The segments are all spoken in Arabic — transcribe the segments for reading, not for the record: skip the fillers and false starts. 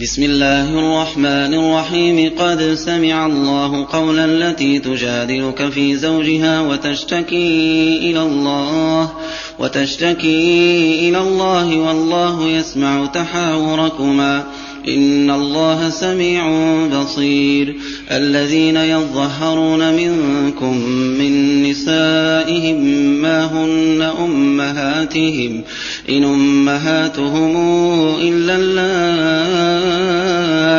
بسم الله الرحمن الرحيم. قد سمع الله قولا التي تجادلك في زوجها وتشتكي إلى الله والله يسمع تحاوركما إن الله سميع بصير. الذين يظهرون منكم من نسائهم ما هن أمهاتهم إن أمهاتهم إلا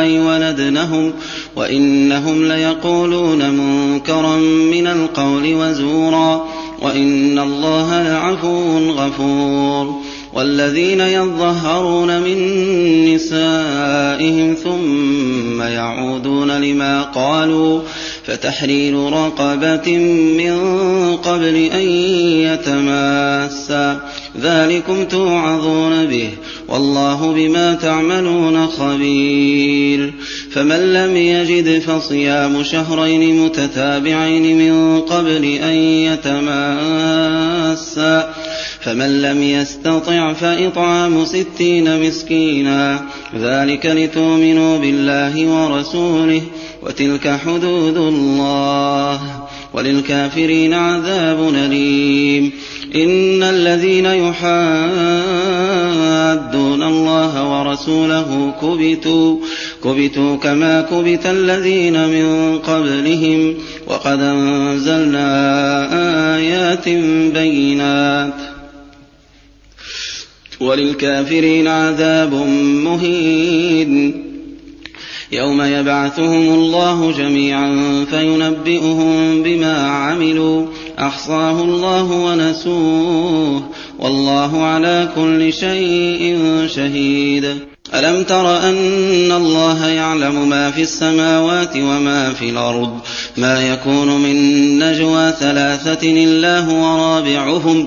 اللائي ولدنهم وإنهم ليقولون منكرا من القول وزورا وإن الله لعفو غفور. والذين يظهرون من نسائهم ثم يعودون لما قالوا فتحرير رقبة من قبل أن يتماسا ذلكم توعظون به والله بما تعملون خبير. فمن لم يجد فصيام شهرين متتابعين من قبل أن يتماسا فمن لم يستطع فإطعام 60 مسكينا ذلك لتؤمنوا بالله ورسوله وتلك حدود الله وللكافرين عذاب أليم. إن الذين يحادون الله ورسوله كبتوا كما كبت الذين من قبلهم وقد أنزلنا آيات بينات وللكافرين عذاب مهين. يوم يبعثهم الله جميعا فينبئهم بما عملوا أحصاه الله ونسوه والله على كل شيء شهيد. ألم تر أن الله يعلم ما في السماوات وما في الأرض ما يكون من نجوى 3 إلا هو رابعهم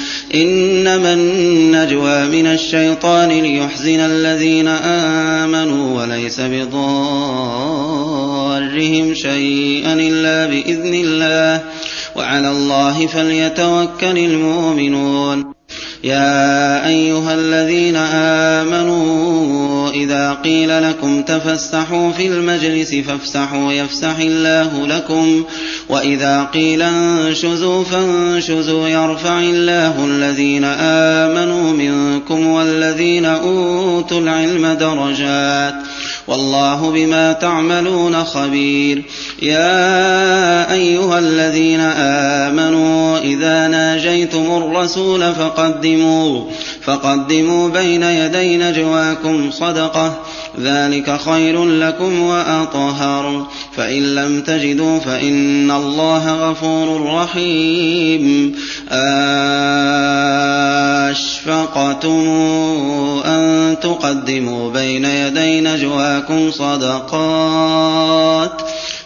إنما النجوى من الشيطان ليحزن الذين آمنوا وليس بضارهم شيئا إلا بإذن الله وعلى الله فليتوكل المؤمنون. يا أيها الذين آمنوا إذا قيل لكم تفسحوا في المجلس فافسحوا يفسح الله لكم وإذا قيل انشزوا فانشزوا يرفع الله الذين آمنوا منكم والذين أوتوا العلم درجات والله بما تعملون خبير. يا أيها الذين آمنوا إذا ناجيتم الرسول فقدموا بين يدي نجواكم صدقة ذلك خير لكم وأطهر فإن لم تجدوا فإن الله غفور رحيم. أشفقتم أن تقدموا بين يدي نجواكم صدقات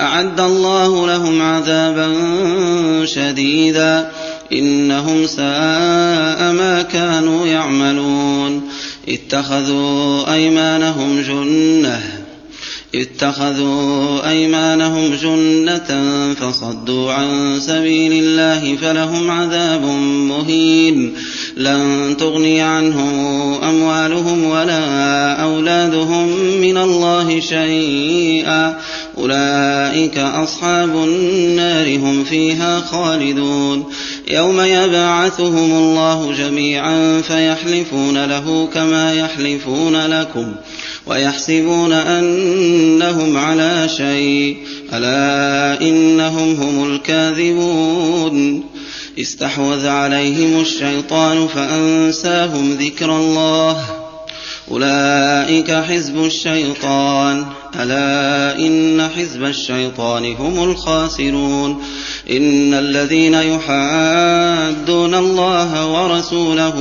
أعد الله لهم عذابا شديدا إنهم ساء ما كانوا يعملون اتخذوا أيمانهم جنة فصدوا عن سبيل الله فلهم عذاب مهين لن تغني عنهم أموالهم ولا أولادهم من الله شيئا أولئك أصحاب النار هم فيها خالدون يوم يبعثهم الله جميعا فيحلفون له كما يحلفون لكم ويحسبون أنهم على شيء ألا إنهم هم الكاذبون استحوذ عليهم الشيطان فأنساهم ذكر الله أولئك حزب الشيطان ألا إن حزب الشيطان هم الخاسرون إن الذين يحادون الله ورسوله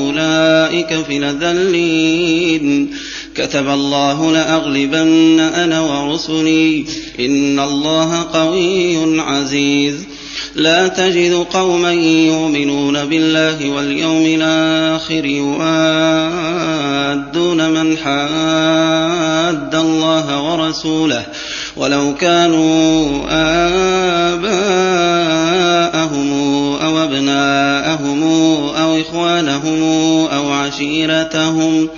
أولئك في الأذلين كتب الله لأغلبن أنا ورسلي إن الله قوي عزيز لا تجد قوما يؤمنون بالله واليوم الآخر يؤادون من حاد الله ورسوله ولو كانوا آباءهم أو أبناءهم أو إخوانهم أو عشيرتهم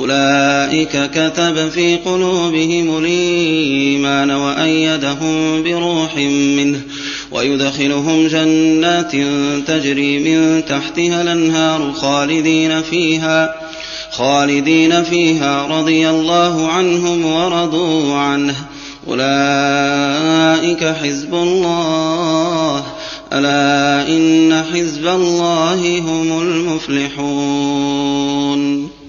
أولئك كتب في قلوبهم الإيمان وأيدهم بروح منه ويدخلهم جنات تجري من تحتها الأنهار خالدين فيها رضي الله عنهم ورضوا عنه أولئك حزب الله ألا إن حزب الله هم المفلحون.